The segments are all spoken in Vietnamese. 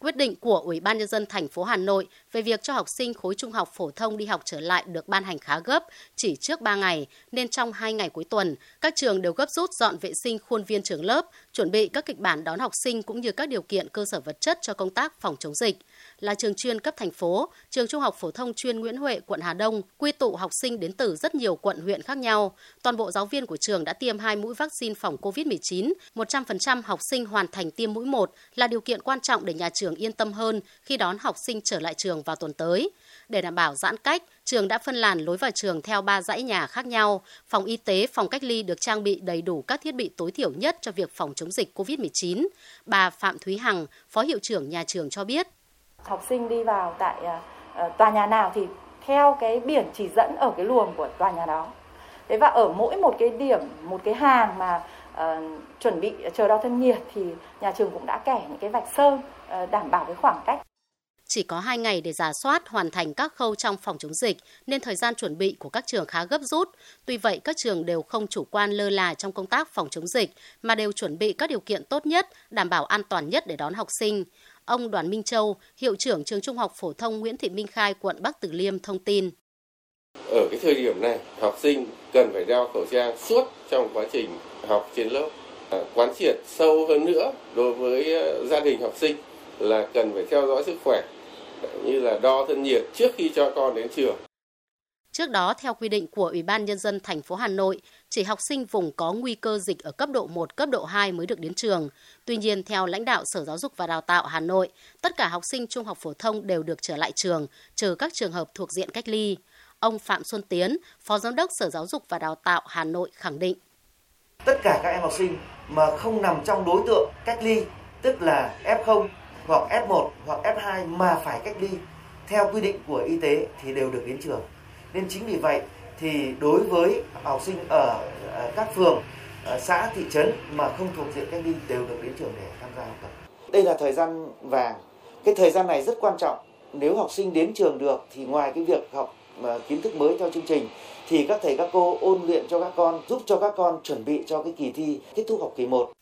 Quyết định của Ủy ban Nhân dân thành phố Hà Nội về việc cho học sinh khối trung học phổ thông đi học trở lại được ban hành khá gấp, chỉ trước 3 ngày, nên trong 2 ngày cuối tuần, các trường đều gấp rút dọn vệ sinh khuôn viên trường lớp, chuẩn bị các kịch bản đón học sinh cũng như các điều kiện cơ sở vật chất cho công tác phòng chống dịch. Là trường chuyên cấp thành phố, trường Trung học phổ thông chuyên Nguyễn Huệ, quận Hà Đông, quy tụ học sinh đến từ rất nhiều quận huyện khác nhau. Toàn bộ giáo viên của trường đã tiêm 2 mũi vaccine phòng COVID-19, 100% học sinh hoàn thành tiêm mũi 1 là điều kiện quan trọng để nhà trường yên tâm hơn khi đón học sinh trở lại trường vào tuần tới. Để đảm bảo giãn cách, trường đã phân làn lối vào trường theo 3 dãy nhà khác nhau. Phòng y tế, phòng cách ly được trang bị đầy đủ các thiết bị tối thiểu nhất cho việc phòng chống dịch COVID-19. Bà Phạm Thúy Hằng, Phó Hiệu trưởng nhà trường cho biết. Học sinh đi vào tại tòa nhà nào thì theo cái biển chỉ dẫn ở cái luồng của tòa nhà đó. Thế và ở mỗi một cái điểm, một cái hàng mà chuẩn bị chờ đo thân nhiệt thì nhà trường cũng đã kẻ những cái vạch sơn đảm bảo cái khoảng cách. Chỉ có 2 ngày để rà soát, hoàn thành các khâu trong phòng chống dịch, nên thời gian chuẩn bị của các trường khá gấp rút. Tuy vậy, các trường đều không chủ quan lơ là trong công tác phòng chống dịch, mà đều chuẩn bị các điều kiện tốt nhất, đảm bảo an toàn nhất để đón học sinh. Ông Đoàn Minh Châu, Hiệu trưởng trường Trung học phổ thông Nguyễn Thị Minh Khai, quận Bắc Từ Liêm thông tin. Ở cái thời điểm này, học sinh cần phải đeo khẩu trang suốt trong quá trình học trên lớp. Quán triệt sâu hơn nữa đối với gia đình học sinh là cần phải theo dõi sức khỏe, như là đo thân nhiệt trước khi cho con đến trường. Trước đó, theo quy định của Ủy ban Nhân dân thành phố Hà Nội, chỉ học sinh vùng có nguy cơ dịch ở cấp độ 1, cấp độ 2 mới được đến trường. Tuy nhiên, theo lãnh đạo Sở Giáo dục và Đào tạo Hà Nội, tất cả học sinh trung học phổ thông đều được trở lại trường, trừ các trường hợp thuộc diện cách ly. Ông Phạm Xuân Tiến, Phó Giám đốc Sở Giáo dục và Đào tạo Hà Nội khẳng định. Tất cả các em học sinh mà không nằm trong đối tượng cách ly, tức là F0 hoặc F1 hoặc F2 mà phải cách ly, theo quy định của y tế thì đều được đến trường. Nên chính vì vậy thì đối với học sinh ở các phường, xã, thị trấn mà không thuộc diện cách ly đều được đến trường để tham gia học tập. Đây là thời gian vàng. Cái thời gian này rất quan trọng. Nếu học sinh đến trường được thì ngoài cái việc học kiến thức mới theo chương trình thì các thầy các cô ôn luyện cho các con, giúp cho các con chuẩn bị cho cái kỳ thi kết thúc học kỳ 1.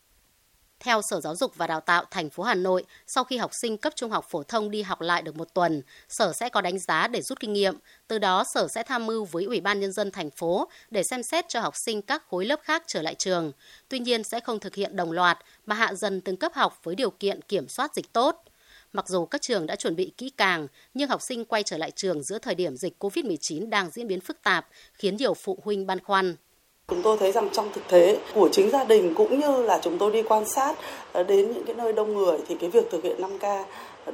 Theo Sở Giáo dục và Đào tạo thành phố Hà Nội, sau khi học sinh cấp trung học phổ thông đi học lại được một tuần, Sở sẽ có đánh giá để rút kinh nghiệm. Từ đó, Sở sẽ tham mưu với Ủy ban Nhân dân thành phố để xem xét cho học sinh các khối lớp khác trở lại trường. Tuy nhiên, sẽ không thực hiện đồng loạt mà hạ dần từng cấp học với điều kiện kiểm soát dịch tốt. Mặc dù các trường đã chuẩn bị kỹ càng, nhưng học sinh quay trở lại trường giữa thời điểm dịch COVID-19 đang diễn biến phức tạp, khiến nhiều phụ huynh băn khoăn. Chúng tôi thấy rằng trong thực tế của chính gia đình cũng như là chúng tôi đi quan sát đến những cái nơi đông người thì cái việc thực hiện 5K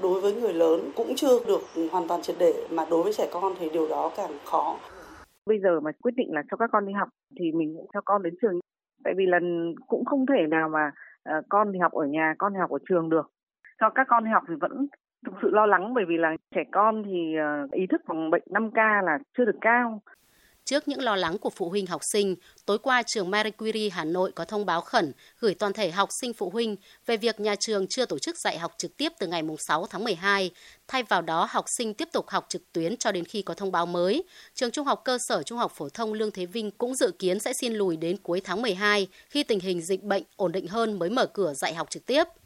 đối với người lớn cũng chưa được hoàn toàn triệt để, mà đối với trẻ con thì điều đó càng khó. Bây giờ mà quyết định là cho các con đi học thì mình cũng cho con đến trường. Tại vì lần cũng không thể nào mà con đi học ở nhà, con đi học ở trường được. Cho các con đi học thì vẫn thực sự lo lắng bởi vì là trẻ con thì ý thức phòng bệnh 5K là chưa được cao. Trước những lo lắng của phụ huynh học sinh, tối qua trường Maryguri Hà Nội có thông báo khẩn gửi toàn thể học sinh phụ huynh về việc nhà trường chưa tổ chức dạy học trực tiếp từ ngày 6 tháng 12. Thay vào đó, học sinh tiếp tục học trực tuyến cho đến khi có thông báo mới. Trường Trung học cơ sở Trung học phổ thông Lương Thế Vinh cũng dự kiến sẽ xin lùi đến cuối tháng 12 khi tình hình dịch bệnh ổn định hơn mới mở cửa dạy học trực tiếp.